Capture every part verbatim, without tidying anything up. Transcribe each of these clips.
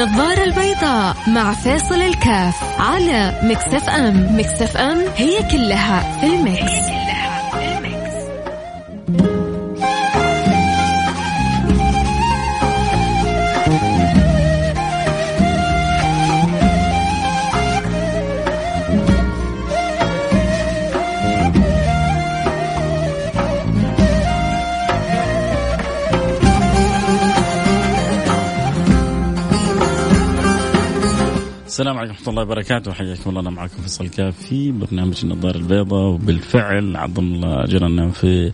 النظارة البيضاء مع فاصل الكاف على ميكس إف إم. ميكس إف إم هي كلها في الميكس. السلام عليكم ورحمة الله وبركاته، حياكم الله. أنا معكم فيصل الكاف في برنامج النظارة البيضاء، وبالفعل عظم الله أجرنا في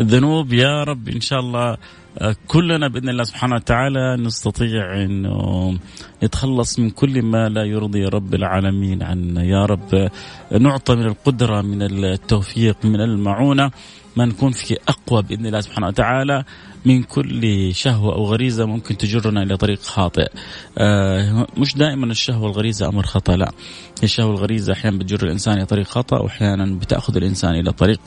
الذنوب يا رب. إن شاء الله كلنا بإذن الله سبحانه وتعالى نستطيع أن نتخلص من كل ما لا يرضي رب العالمين عنا يا رب. نعطى من القدرة، من التوفيق، من المعونة، ما نكون في أقوى بإذن الله سبحانه وتعالى من كل شهوة أو غريزة ممكن تجرنا إلى طريق خاطئ. آه مش دائما الشهوة الغريزة أمر خطأ، لا، الشهوة الغريزة أحيانا بتجر الإنسان إلى طريق خطأ، وأحيانا بتأخذ الإنسان إلى طريق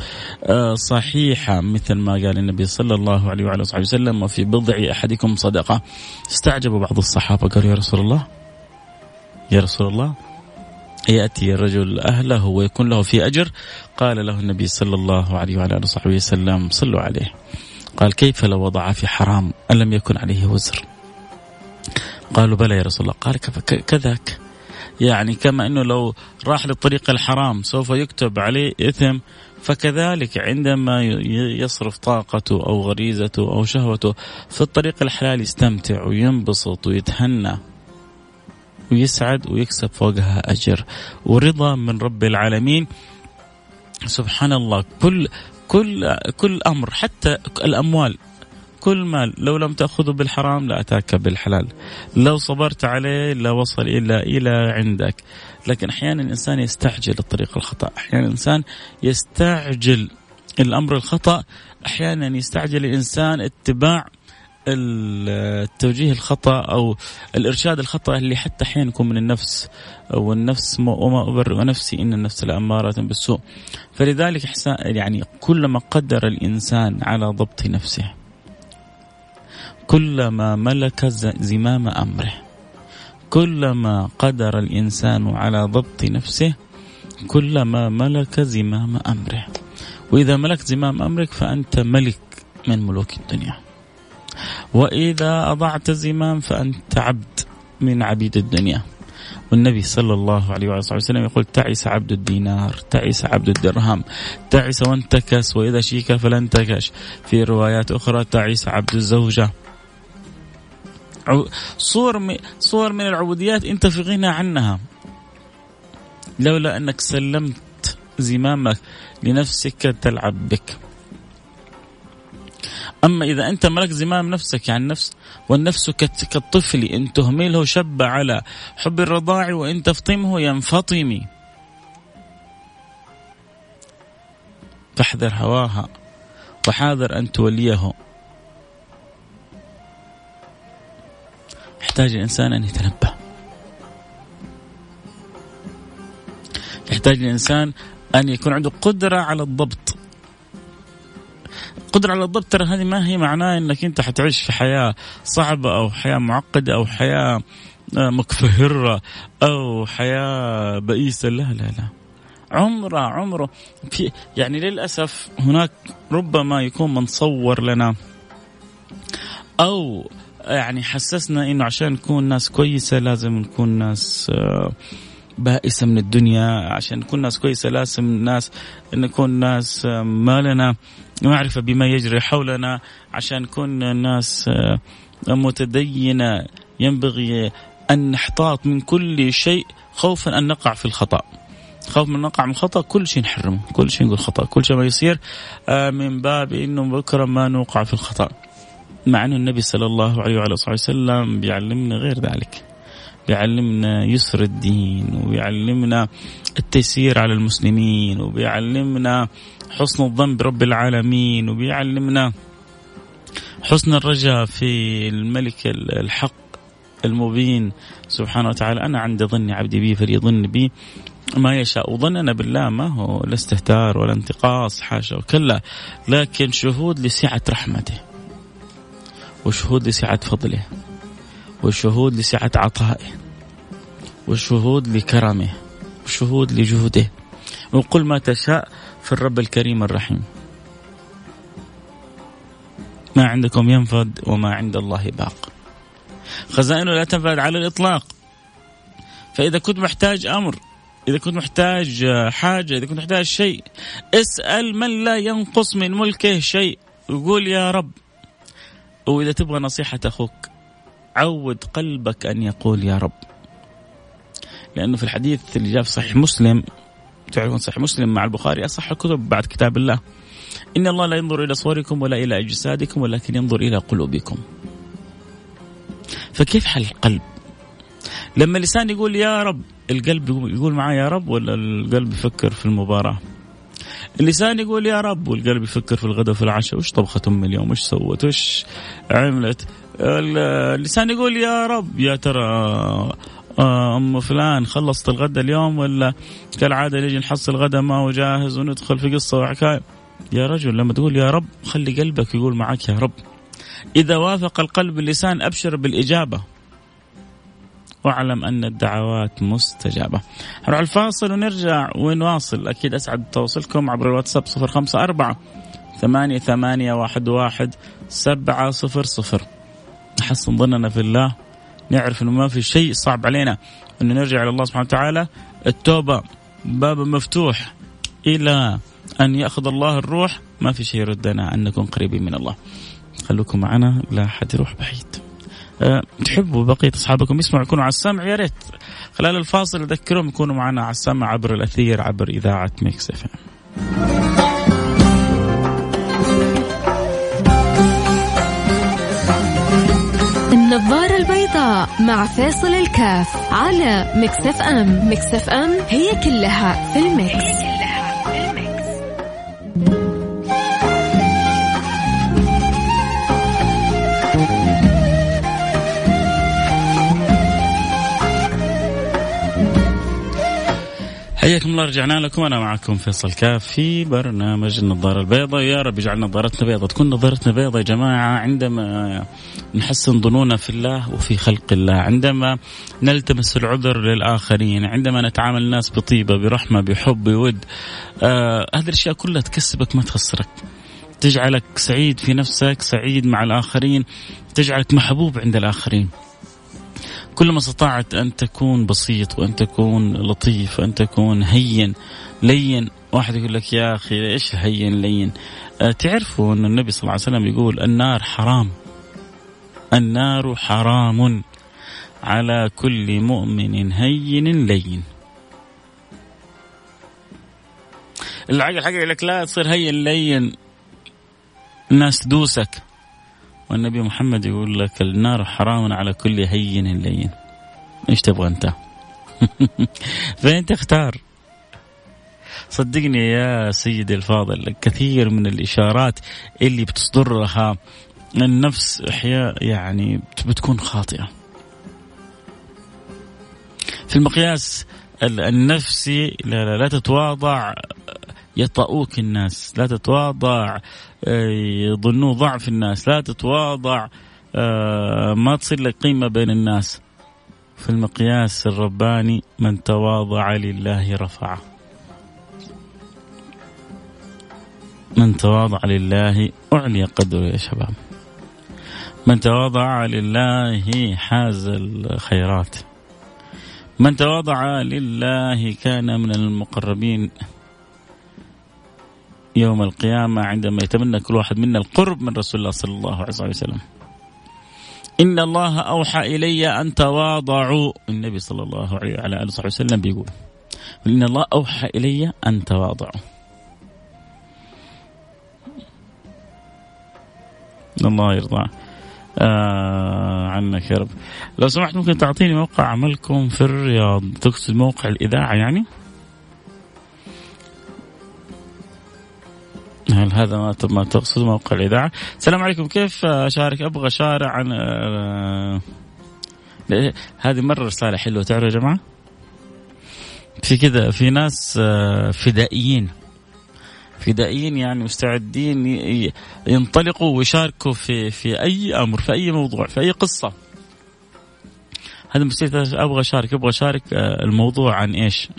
آه صحيحة، مثل ما قال النبي صلى الله عليه وعلى صحبه وسلم: وفي بضع أحدكم صدقة. استعجب بعض الصحابة قالوا: يا رسول الله يا رسول الله يأتي الرجل أهله ويكون له في أجر. قال له النبي صلى الله عليه وعلى صحبه وسلم: صلوا عليه. قال: كيف لو وضع في حرام ألم يكن عليه وزر؟ قالوا: بلى يا رسول الله. قال: كذاك يعني كما أنه لو راح للطريق الحرام سوف يكتب عليه إثم، فكذلك عندما يصرف طاقته أو غريزته أو شهوته في الطريق الحلال يستمتع وينبسط ويتهنى ويسعد ويكسب فوقها أجر ورضا من رب العالمين. سبحان الله، كل كل كل أمر، حتى الأموال، كل مال لو لم تأخذه بالحرام لأتاك بالحلال، لو صبرت عليه لوصل إلى إلى عندك. لكن أحيانا الإنسان يستعجل الطريق الخطأ، أحيانا الإنسان يستعجل الأمر الخطأ، أحيانا يستعجل الإنسان اتباع التوجيه الخطأ أو الإرشاد الخطأ، اللي حتى أحيانا يكون من النفس، والنفس وما أبرئ نفسي إن النفس لأمارة بالسوء. فلذلك يعني كلما قدر الإنسان على ضبط نفسه، كلما ملك زمام أمره، كلما قدر الإنسان على ضبط نفسه، كلما ملك زمام أمره. وإذا ملكت زمام أمرك فأنت ملك من ملوك الدنيا، وإذا أضعت زمام فأنت عبد من عبيد الدنيا. والنبي صلى الله عليه وسلم يقول: تعس عبد الدينار، تعس عبد الدرهم، تعس وانتكس، وإذا شيك فلن تكش. في روايات أخرى: تعس عبد الزوجة. صور صور من العبوديات أنت في غنى عنها، لولا أنك سلمت زمامك لنفسك تلعب بك. أما إذا أنت ملك زمام نفسك، يعني النفس، والنفس كالطفل إن تهمله شب على حب الرضاع وإن تفطمه ينفطمي. فاحذر هواها وحاذر أن توليه. يحتاج الإنسان أن يتنبه، يحتاج الإنسان أن يكون عنده قدرة على الضبط. قدرة على الضبط ترى هذه ما هي معناه أنك أنت حتعيش في حياة صعبة أو حياة معقدة أو حياة مكفهرة أو حياة بئيسة، لا لا لا. عمره عمره في يعني للأسف هناك ربما يكون من صور لنا أو يعني حسسنا أنه عشان نكون ناس كويسة لازم نكون ناس بائسة من الدنيا، عشان نكون ناس كويسة لازم ناس نكون ناس ما لنا معرفة بما يجري حولنا، عشان نكون ناس متدينة ينبغي أن نحتاط من كل شيء خوفا أن نقع في الخطأ، خوف من نقع من خطأ. كل شيء نحرمه، كل شيء نقول خطأ، كل شيء ما يصير من باب إنه بكرة ما نوقع في الخطأ، مع أنه النبي صلى الله عليه وعلى صحبه وسلم بيعلمنا غير ذلك، بيعلمنا يسر الدين، وبيعلمنا التيسير على المسلمين، وبيعلمنا حسن الظن برب العالمين، وبيعلمنا حسن الرجاء في الملك الحق المبين سبحانه وتعالى. أنا عند ظن عبدي بي فليظن بي ما يشاء. وظننا بالله ما هو لا استهتار ولا انتقاص، حاشا وكلا، لكن شهود لسعة رحمته وشهود لسعة فضله والشهود لسعة عطائه، والشهود لكرمه، والشهود لجهده، وقل ما تشاء في الرب الكريم الرحيم. ما عندكم ينفد وما عند الله باق. خزائنه لا تنفد على الإطلاق. فإذا كنت محتاج أمر، إذا كنت محتاج حاجة، إذا كنت محتاج شيء، اسأل من لا ينقص من ملكه شيء، وقول يا رب. وإذا تبغى نصيحة أخوك، عود قلبك أن يقول يا رب. لأنه في الحديث اللي جاء في صحيح مسلم، تعرفون صحيح مسلم مع البخاري أصح الكتب بعد كتاب الله، إن الله لا ينظر إلى صوركم ولا إلى أجسادكم ولكن ينظر إلى قلوبكم. فكيف حل القلب؟ لما اللسان يقول يا رب، القلب يقول معايا يا رب، ولا القلب يفكر في المباراة؟ اللسان يقول يا رب والقلب يفكر في الغداء وفي العشاء، وش طبخت أم اليوم، وش سوت، وش عملت. اللسان يقول يا رب، يا ترى أم فلان خلصت الغداء اليوم ولا كالعادة نجي نحصل غدا ما هو جاهز وندخل في قصة وحكاية. يا رجل لما تقول يا رب خلي قلبك يقول معك يا رب. إذا وافق القلب اللسان أبشر بالإجابة، واعلم أن الدعوات مستجابة. هنروح الفاصل ونرجع ونواصل. أكيد أسعد تواصلكم عبر الواتساب صفر خمسة أربعة ثمانية ثمانية واحد واحد سبعة صفر صفر. نحسن ظننا في الله، نعرف أنه ما في شيء صعب علينا، أنه نرجع إلى الله سبحانه وتعالى. التوبة باب مفتوح إلى أن يأخذ الله الروح، ما في شيء يردنا أن نكون قريبين من الله. خلوكم معنا، لا حد يروح بعيد. أه، تحبوا بقية أصحابكم يسمعوا يكونوا على السمع، يا ريت خلال الفاصل أذكرهم يكونوا معنا على السمع عبر الأثير، عبر إذاعة ميكس إف إم. النظارة البيضاء مع فاصل الكاف على ميكس إف إم. ميكس إف إم هي كلها في الميكس. حياكم الله، رجعنا لكم. أنا معكم فيصل كاف في برنامج النظارة البيضاء. يا رب يجعل نظارتنا بيضاء، تكون نظارتنا بيضاء يا جماعة عندما نحسن ظنونا في الله وفي خلق الله، عندما نلتمس العذر للآخرين، عندما نتعامل الناس بطيبة، برحمة، بحب، بود. آه، هذه الأشياء كلها تكسبك ما تخسرك، تجعلك سعيد في نفسك، سعيد مع الآخرين، تجعلك محبوب عند الآخرين. كلما استطعت أن تكون بسيط وأن تكون لطيف وأن تكون هين لين. واحد يقول لك يا أخي إيش هين لين؟ أه، تعرفوا أن النبي صلى الله عليه وسلم يقول النار حرام، النار حرام على كل مؤمن هين لين. العقل حق يقول لك لا تصير هين لين، الناس تدوسك. والنبي محمد يقول لك النار حرام على كل هين لين. ايش تبغى انت؟ فانت اختار. صدقني يا سيدي الفاضل، كثير من الاشارات اللي بتصدرها النفس احياء يعني بتكون خاطئه. في المقياس النفسي لا لا, لا تتواضع يطأوك الناس، لا تتواضع يظنوا ضعف الناس، لا تتواضع ما تصير لك قيمة بين الناس. في المقياس الرباني من تواضع لله رفعه، من تواضع لله أعلي قدره. يا شباب، من تواضع لله حاز الخيرات، من تواضع لله كان من المقربين يوم القيامة عندما يتمنى كل واحد منا القرب من رسول الله صلى الله عليه وسلم. إن الله أوحى إلي أن تواضعوا. النبي صلى الله عليه وسلم بيقول إن الله أوحى إلي أن تواضعوا. الله يرضى آه عنك يا رب. لو سمحت ممكن تعطيني موقع عملكم في الرياض؟ تقصد موقع الإذاعة يعني؟ هل هذا ما ما تقصد موقع الإذاعة؟ السلام عليكم، كيف أشارك؟ أبغى أشارك عن هذه مرة رسالة حلوة. تعالوا يا جماعة، في كذا في ناس فدائيين، فدائيين يعني مستعدين ينطلقوا ويشاركوا في في أي أمر، في أي موضوع، في أي قصة. هذا مسيت ابغى اشارك ابغى اشارك الموضوع عن ايش؟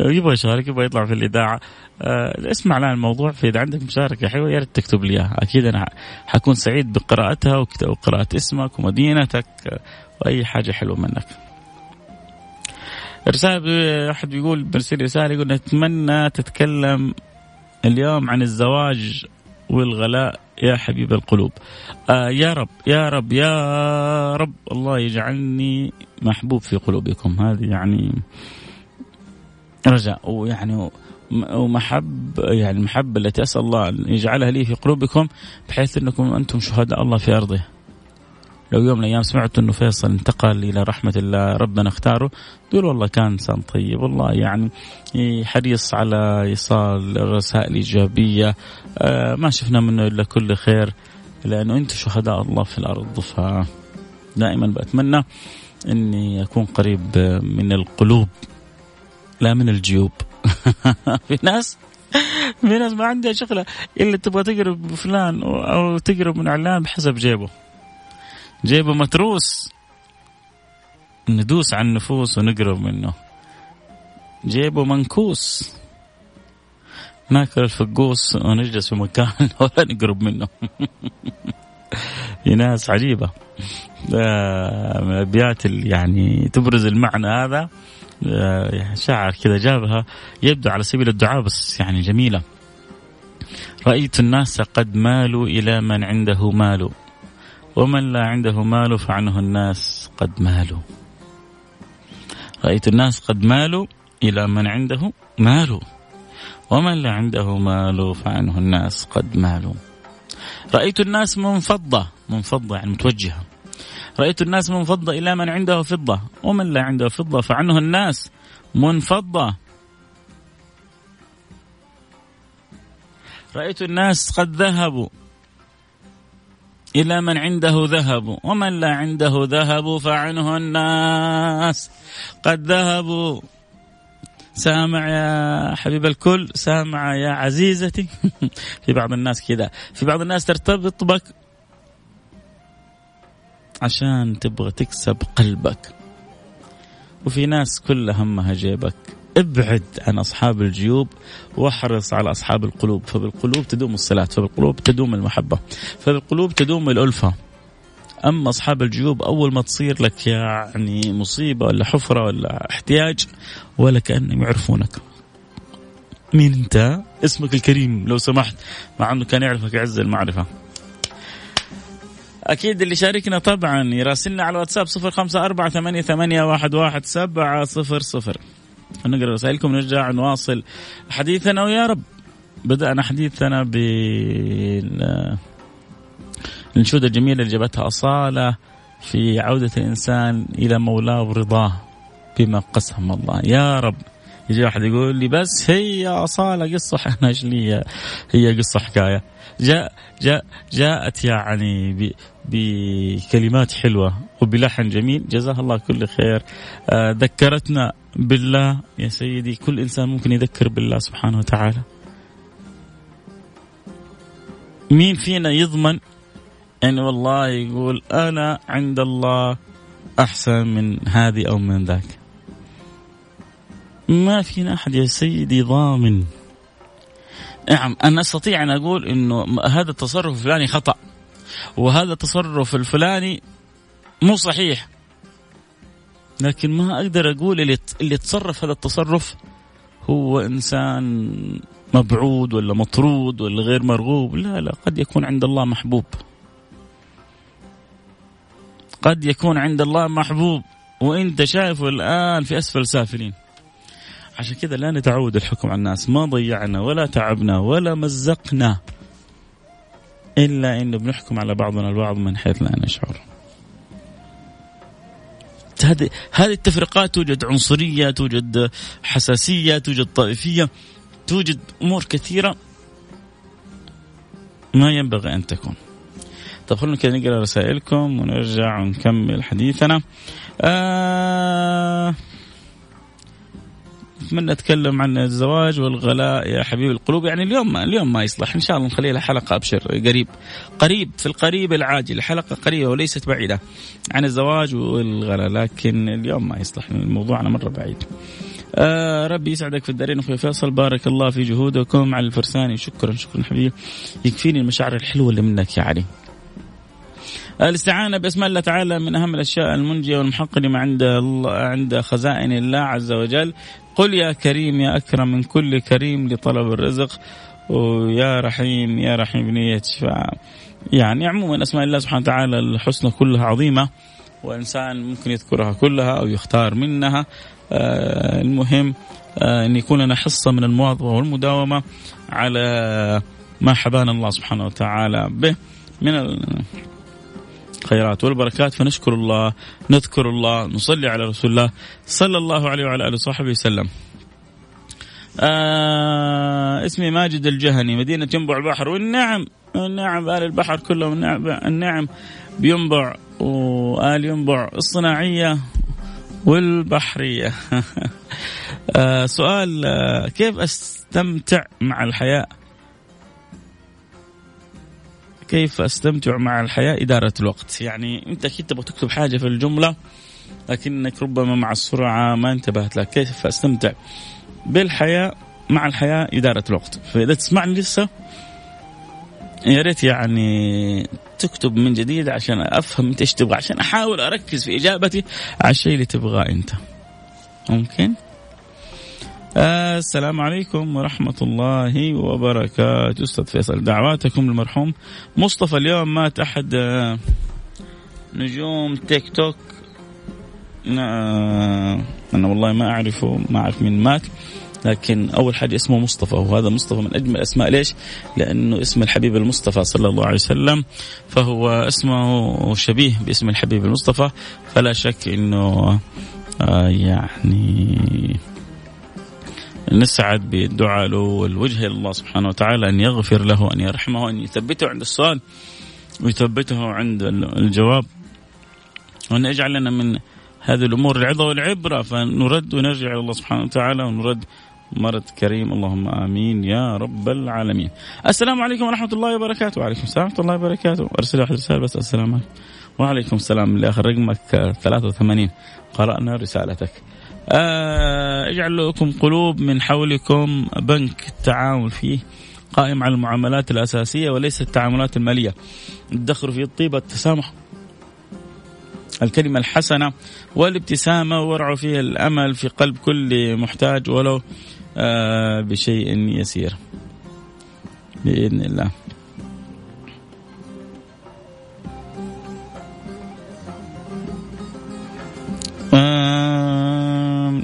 يبغى يشارك يبغى يطلع في الاذاعه، اسمع لنا الموضوع، فاذا عندك مشاركه حلوه يا ريت تكتب لي اياها، اكيد انا حكون سعيد بقراءتها وقراءه اسمك ومدينتك واي حاجه حلوه منك. رسالة أحد يقول برسل رسالة يقول نتمنى تتكلم اليوم عن الزواج والغلاء يا حبيب القلوب. آه يا رب يا رب يا رب الله يجعلني محبوب في قلوبكم، هذه يعني رجاء ويعني ومحب يعني المحبة التي أسأل الله أن يجعلها لي في قلوبكم بحيث أنكم أنتم شهداء الله في أرضه. لو يوم من الأيام سمعت أنه فيصل انتقل إلى رحمة الله ربنا اختاره، دول والله كان إنسان طيب، والله يعني حريص على إيصال الرسائل الإيجابية، آه ما شفنا منه إلا كل خير، لأنه أنتم شهداء الله في الأرض. فدائما بأتمنى أني أكون قريب من القلوب لا من الجيوب. في ناس في ناس ما عندها شغلة إلا تبغى تقرب بفلان أو تقرب من علان بحسب جيبه، جيبه متروس ندوس عن النفوس ونقرب منه، جيبه منكوس ناكل الفقوس ونجلس في مكان ولا نقرب منه. يا ناس عجيبة، من الأبيات اللي يعني تبرز المعنى هذا، شاعر كذا جابها يبدو على سبيل الدعاء بس يعني جميلة. رأيت الناس قد مالوا إلى من عنده مال، ومن لا عنده مال فعنه الناس قد مالوا. رأيت الناس قد مالوا إلى من عنده مال، ومن لا عنده مال فعنه الناس قد مالوا. رأيت الناس منفضة منفضة يعني متوجهة، رأيت الناس منفضة إلى من عنده فضة، ومن لا عنده فضة فعنه الناس منفضة. رأيت الناس قد ذهبوا إلى من عنده ذهب، ومن لا عنده ذهب فعنه الناس قد ذهبوا. سامع يا حبيب الكل، سامع يا عزيزتي. في بعض الناس كذا، في بعض الناس ترتبط بك عشان تبغى تكسب قلبك، وفي ناس كل همها جيبك. ابعد عن أصحاب الجيوب واحرص على أصحاب القلوب، فبالقلوب تدوم الصلاة، فبالقلوب تدوم المحبة، فبالقلوب تدوم الألفة. أما أصحاب الجيوب أول ما تصير لك يعني مصيبة ولا حفرة ولا احتياج ولا كأنهم يعرفونك. مين أنت؟ اسمك الكريم لو سمحت، مع أنه كان يعرفك عز المعرفة. أكيد اللي شاركنا طبعا يراسلنا على واتساب صفر خمسة أربعة ثمانية ثمانية واحد واحد سبعة صفر صفر. نقرأ رسائلكم ونرجع نواصل حديثنا. ويا رب بدأنا حديثنا بالنشودة الجميلة اللي جابتها أصالة في عودة الإنسان إلى مولاه ورضاه بما قسم الله. يا رب يجي واحد يقول لي بس هي أصالة قصة حناش لي، هي قصة حكاية. جاء جاء جاءت يعني بكلمات حلوة وبلحن جميل، جزاها الله كل خير. ذكرتنا بالله يا سيدي، كل إنسان ممكن يذكر بالله سبحانه وتعالى. مين فينا يضمن أن والله يقول أنا عند الله أحسن من هذه أو من ذاك؟ ما فينا أحد يا سيدي ضامن. نعم أنا أستطيع أن أقول أنه هذا التصرف الفلاني خطأ، وهذا التصرف الفلاني مو صحيح، لكن ما أقدر أقول اللي اللي تصرف هذا التصرف هو إنسان مبعود ولا مطرود ولا غير مرغوب. لا لا، قد يكون عند الله محبوب، قد يكون عند الله محبوب وإنت شايفه الآن في أسفل سافلين. عشان كذا لا نتعود الحكم على الناس، ما ضيعنا ولا تعبنا ولا مزقنا، إلا إنه بنحكم على بعضنا البعض من حيث لا نشعر. هذه هذه التفرقات توجد عنصرية، توجد حساسية، توجد طائفية، توجد أمور كثيرة ما ينبغي أن تكون. طب خلونا كده نقرأ رسائلكم ونرجع ونكمل حديثنا. آه أتمنى أتكلم عن الزواج والغلاء يا حبيب القلوب. يعني اليوم اليوم ما يصلح، إن شاء الله نخلي لها حلقة أبشر قريب قريب في القريب العاجل، حلقة قريبة وليست بعيدة عن الزواج والغلاء، لكن اليوم ما يصلح، الموضوع أنا مرة بعيد. آه ربي يسعدك في الدارين أخوي فيصل، بارك الله في جهودكم على الفرساني. شكرا شكرا حبيبي، يكفيني المشاعر الحلوة اللي منك. يعني الاستعانة باسم الله تعالى من أهم الأشياء المنجية والمحقنة ما عند الله، عند خزائن الله عز وجل. قل يا كريم يا أكرم من كل كريم لطلب الرزق، ويا رحيم يا رحيم بنية شفاء. يعني عموما أسماء الله سبحانه وتعالى الحسنى كلها عظيمة، وإنسان ممكن يذكرها كلها أو يختار منها. آه المهم آه أن يكون لنا حصة من المواظبة والمداومة على ما حبانا الله سبحانه وتعالى به من ال خيرات والبركات. فنشكر الله، نذكر الله، نصلي على رسول الله صلى الله عليه وعلى آله وصحبه وسلم. آه اسمي ماجد الجهني، مدينة ينبع البحر. والنعم والنعم آل البحر كلهم النعم بينبع، وآل ينبع الصناعية والبحرية. آه سؤال، آه كيف أستمتع مع الحياة كيف أستمتع مع الحياة إدارة الوقت. يعني أنت أكيد تبغى تكتب حاجة في الجملة، لكنك ربما مع السرعة ما انتبهت لها. كيف أستمتع بالحياة مع الحياة إدارة الوقت. فإذا تسمعني لسه يا ريت يعني تكتب من جديد عشان أفهم أنت إيش تبغى، عشان أحاول أركز في إجابتي على الشيء اللي تبغاه أنت. ممكن؟ آه السلام عليكم ورحمة الله وبركاته. أستاذ فيصل، دعواتكم المرحوم مصطفى. اليوم مات أحد آه نجوم تيك توك، آه أنا والله ما أعرفه، ما أعرف من مات، لكن أول حاجة اسمه مصطفى، وهذا مصطفى من أجمل أسماء. ليش؟ لأنه اسم الحبيب المصطفى صلى الله عليه وسلم، فهو اسمه شبيه باسم الحبيب المصطفى، فلا شك أنه آه يعني نسعد بالدعاء له والوجه لله سبحانه وتعالى أن يغفر له وأن يرحمه وأن يثبته عند السؤال ويثبته عند الجواب، وأن يجعلنا من هذه الأمور العظة والعبرة، فنرد ونرجع لله سبحانه وتعالى ونرد مرد كريم. اللهم آمين يا رب العالمين. السلام عليكم ورحمة الله وبركاته. وعليكم السلام ورحمة الله وبركاته. أرسل واحد رسالة بس، السلام عليكم. وعليكم السلام لآخر رقمك ثلاثة وثمانين، قرأنا رسالتك. اجعل لكم قلوب من حولكم بنك التعامل فيه قائم على المعاملات الأساسية وليس التعاملات المالية. ادخروا فيه الطيبة، التسامح، الكلمة الحسنة والابتسامة، وارعوا فيه الأمل في قلب كل محتاج ولو بشيء يسير بإذن الله.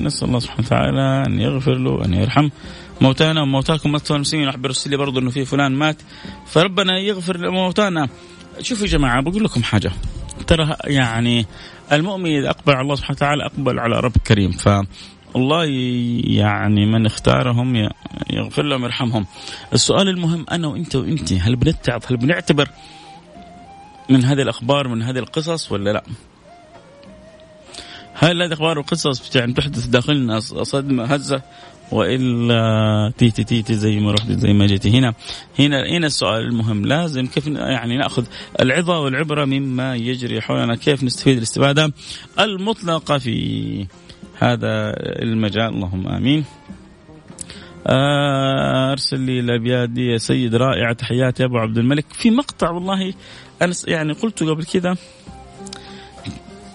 نسأل الله سبحانه وتعالى أن يغفر له أن يرحم موتانا وموتاكم المسلمين. أحب رسل لي برضو أنه في فلان مات، فربنا يغفر لموتانا. شوفوا يا جماعة، بقول لكم حاجة، ترى يعني المؤمن إذا أقبل على الله سبحانه وتعالى أقبل على رب كريم، فالله يعني من اختارهم يغفر لهم يرحمهم. السؤال المهم أنا وإنت وإنت هل بنتعظ، هل بنعتبر من هذه الأخبار من هذه القصص ولا لا؟ هل هذه أخبار وقصص يعني تحدث داخلنا صدمة هزة، وإلا تي تي تي, تي زي ما رحت زي ما جيت؟ هنا هنا هنا السؤال المهم، لازم كيف يعني نأخذ العظة والعبرة مما يجري حولنا، كيف نستفيد الاستفادة المطلقة في هذا المجال. اللهم آمين. أرسل لي الأبيات دي يا سيد، رائعة، تحياتي أبو عبد الملك. في مقطع والله أنا يعني قلته قبل كده،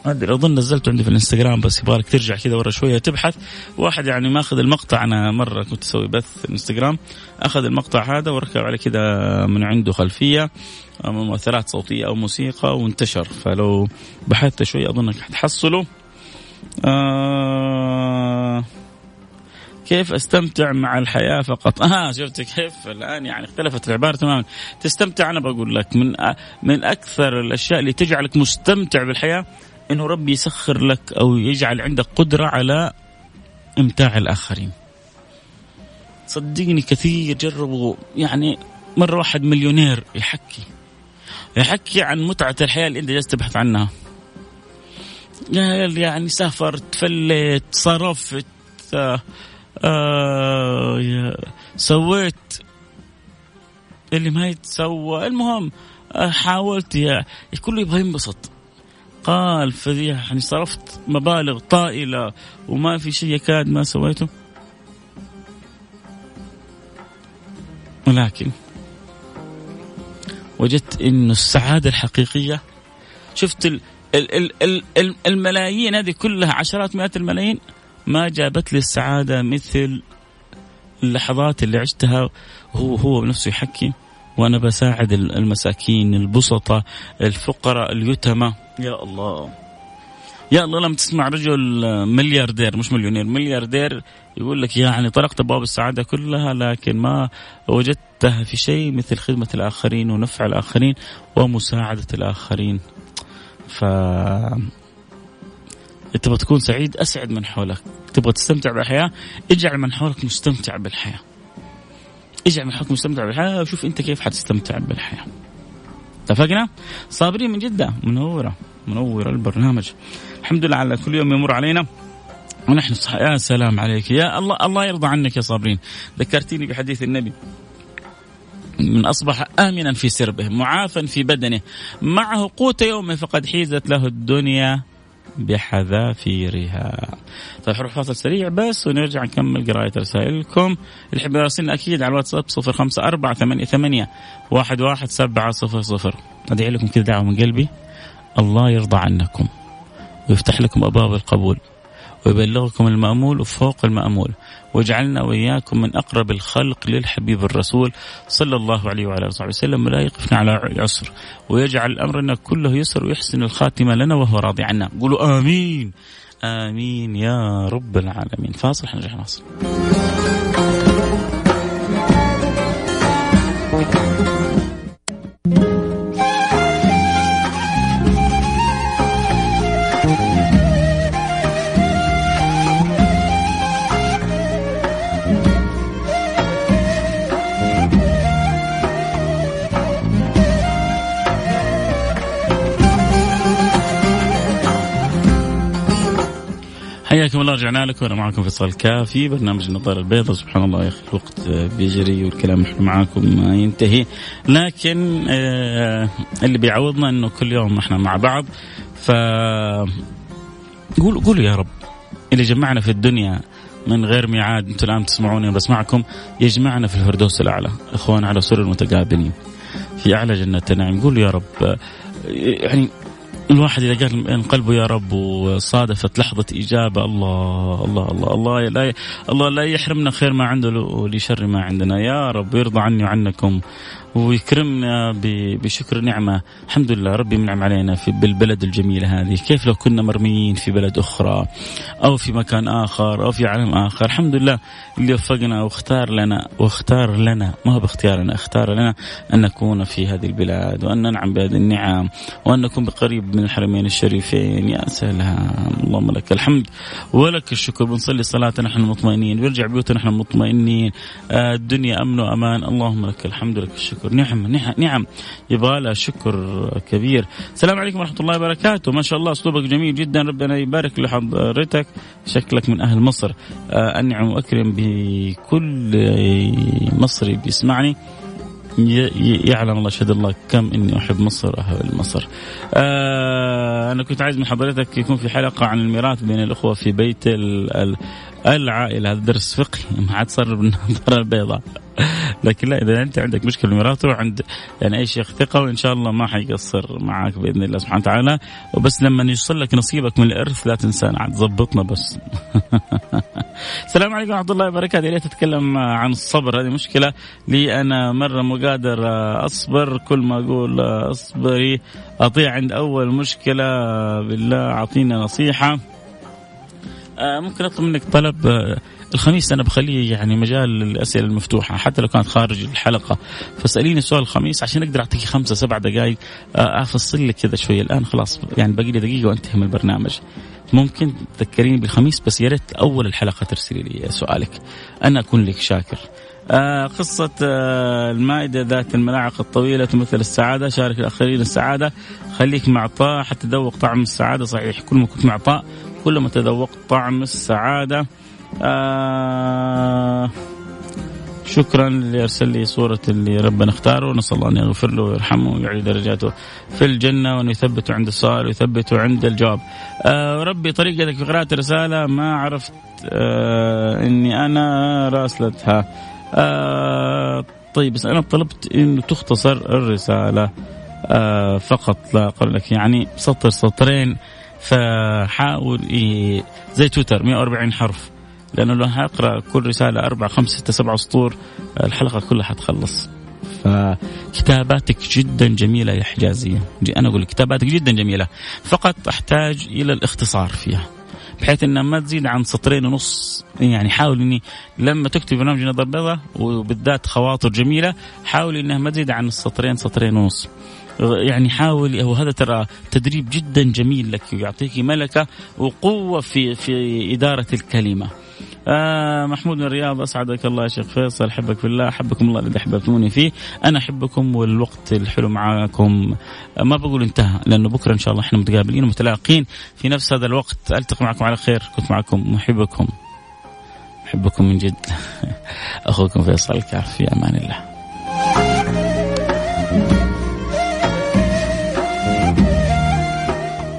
أظن نزلت عندي في الانستغرام، بس يبارك ترجع كذا ورا شوية تبحث. واحد يعني ما أخذ المقطع، أنا مرة كنت أسوي بث انستغرام، أخذ المقطع هذا وركب على كذا من عنده خلفية أو مؤثرات صوتية أو موسيقى وانتشر، فلو بحثت شوية أظنك حتحصله. آه كيف أستمتع مع الحياة فقط. آه شفت كيف الآن يعني اختلفت العبارة تماما. تستمتع، أنا بقول لك من من أكثر الأشياء اللي تجعلك مستمتع بالحياة إنه ربي يسخر لك أو يجعل عندك قدرة على إمتاع الآخرين. صدقني كثير جربوا، يعني مرة واحد مليونير يحكي يحكي عن متعة الحياة اللي أنت جالس تبحث عنها. يعني سافر، تفلت، صرفت، آه سويت اللي ما يتسوى. المهم حاولت يا كله يبغى ينبسط. قال فضيحة يعني صرفت مبالغ طائلة وما في شيء يكاد ما سويته، ولكن وجدت إنه السعادة الحقيقية، شفت ال ال ال ال الملايين هذه كلها، عشرات مئات الملايين، ما جابت لي السعادة مثل اللحظات اللي عشتها وهو هو بنفسه يحكي وأنا بساعد المساكين، البسطة، الفقراء، اليتامى. يا الله يا الله، لما تسمع رجل ملياردير، مش مليونير، ملياردير، يقول لك يعني طرقت أبواب السعادة كلها لكن ما وجدتها في شيء مثل خدمة الآخرين ونفع الآخرين ومساعدة الآخرين. ف تبغى تكون سعيد، أسعد من حولك. تبغى تستمتع بالحياة، اجعل من حولك مستمتع بالحياة. اجعل من حولك مستمتع بالحياة وشوف أنت كيف حتستمتع بالحياة. اتفقنا؟ صابرين من جدة، منورة منورة البرنامج، الحمد لله على كل يوم يمر علينا ونحن صح. يا سلام عليك، يا الله الله يرضى عنك يا صابرين. ذكرتيني بحديث النبي: من أصبح آمنا في سربه معافا في بدنه معه قوت يومه فقد حيزت له الدنيا بحذافيرها. طيب حروح فاصل سريع بس ونرجع نكمل قراءة رسائلكم. اللي حاب يراسلنا أكيد على الواتساب صفر خمسة أربعة ثمانية ثمانية واحد واحد سبعة صفر صفر. أدعي لكم كذا دعوة من قلبي، الله يرضى عنكم ويفتح لكم أبواب القبول ويبلغكم المأمول وفوق المأمول، واجعلنا وإياكم من أقرب الخلق للحبيب الرسول صلى الله عليه وعلى آله وسلم، لا يقفنا على عسر، ويجعل أمرنا كله يسر ويحسن الخاتمة لنا وهو راضي عنا. قولوا آمين آمين يا رب العالمين. فاصل، حنرجع ناصر. حياكم الله، رجعنا لكم. أنا معكم فيصل كافي، برنامج النظارة البيضاء. سبحان الله يا أخي، الوقت بيجري والكلام نحن معاكم ما ينتهي، لكن اللي بيعوضنا إنه كل يوم إحنا مع بعض. فقولوا قولوا يا رب اللي جمعنا في الدنيا من غير ميعاد، أنتم الآن تسمعوني بسمعكم، يجمعنا في الفردوس الأعلى إخوان على سرر المتقابلين في أعلى جنة نعيم. قولوا يا رب، يعني الواحد إذا قال من قلبه يا رب وصادفت لحظة إجابة، الله الله الله الله لا الله لا يحرمنا خير ما عنده ولشر ما عندنا. يا رب يرضى عني وعنكم ويكرمنا بشكر نعمة. الحمد لله ربي منعم علينا في بالبلد الجميلة هذه. كيف لو كنا مرميين في بلد أخرى أو في مكان آخر أو في عالم آخر؟ الحمد لله اللي وفقنا واختار لنا واختار لنا ما هو باختيارنا، اختار لنا أن نكون في هذه البلاد وأن ننعم بهذه النعم وأن نكون بقريب من الحرمين الشريفين. يا سلام، اللهم لك الحمد ولك الشكر. بنصلي صلاة نحن مطمئنين، بنرجع بيوتنا نحن مطمئنين، الدنيا أمن وأمان. اللهم لك الحمد لك الشكر. نعم نعم يبغى لها شكر كبير. السلام عليكم ورحمة الله وبركاته. ما شاء الله أسلوبك جميل جدا، ربنا يبارك لحضرتك، شكلك من أهل مصر. أنعم وأكرم بكل مصري بيسمعني، يعلم الله شهد الله كم إني أحب مصر أهل مصر. آه أنا كنت عايز من حضرتك يكون في حلقة عن الميراث بين الأخوة في بيت العائلة، هذا درس فقهي ما عاد صار بالنظارة البيضاء. لكن لا، إذا أنت عندك مشكلة بالميراث وعند يعني أي شيخ ثقة، وإن شاء الله ما حيقصر معاك بإذن الله سبحانه وتعالى. وبس لما يوصل لك نصيبك من الإرث لا تنسانا، عاد ضبطنا بس. السلام عليكم ورحمة الله وبركاته. ليه تتكلم عن الصبر؟ هذه مشكلة لي أنا، مرة مو قادر أصبر، كل ما أقول أصبري أطيع عند أول مشكلة. بالله أعطينا نصيحة. ممكن أطلب منك طلب؟ الخميس أنا بخليه يعني مجال الأسئلة المفتوحة حتى لو كانت خارج الحلقة، فاسأليني سؤال الخميس عشان أقدر أعطيك خمسة سبع دقائق أفصل لك كذا شوية. الآن خلاص يعني باقي لي دقيقة وأنتهي من البرنامج، ممكن تذكريني بالخميس، بس يا ريت أول الحلقة ترسلي لي سؤالك، أنا أكون لك شاكر. آه قصة آه المائدة ذات الملاعق الطويلة تمثل السعادة، شارك الآخرين السعادة، خليك معطاء حتى تذوق طعم السعادة. صحيح، كل ما كنت معطاء كل ما تذوقت طعم السعادة. آه شكرا اللي أرسل لي صورة اللي ربنا اختاره. نسأل الله أن يغفر له ويرحمه ويعلي درجاته في الجنة وأن يثبته عند السؤال ويثبته عند الجواب. آه ربي طريقتك قراءة رسالة ما عرفت آه إني أنا راسلتها. آه طيب بس أنا طلبت إنه تختصر الرسالة آه فقط لا أقول لك يعني سطر سطرين، فحاول إيه زي تويتر مئة وأربعين حرف، لأنه لو هقرأ كل رسالة أربعة خمسة ستة سبعة سطور الحلقة كلها حتخلص. فكتاباتك جدا جميلة يا حجازية، أنا أقول كتاباتك جدا جميلة، فقط أحتاج إلى الاختصار فيها بحيث أنها ما تزيد عن سطرين ونص. يعني حاول أني لما تكتب برنامج نظر بيضة وبالذات خواطر جميلة حاول أنها ما تزيد عن السطرين سطرين ونص. يعني حاول، وهذا ترى تدريب جدا جميل لك ويعطيك ملكة وقوة في في إدارة الكلمة. آه محمود من الرياض، أسعدك الله يا شيخ فيصل، أحبك في الله، أحبكم الله الذي أحببتوني فيه، أنا أحبكم والوقت الحلو معاكم ما بقول انتهى، لأنه بكرة إن شاء الله إحنا متقابلين ومتلاقين في نفس هذا الوقت، ألتقي معكم على خير. كنت معكم محبكم محبكم من جد أخوكم فيصل الكعب، في أمان الله.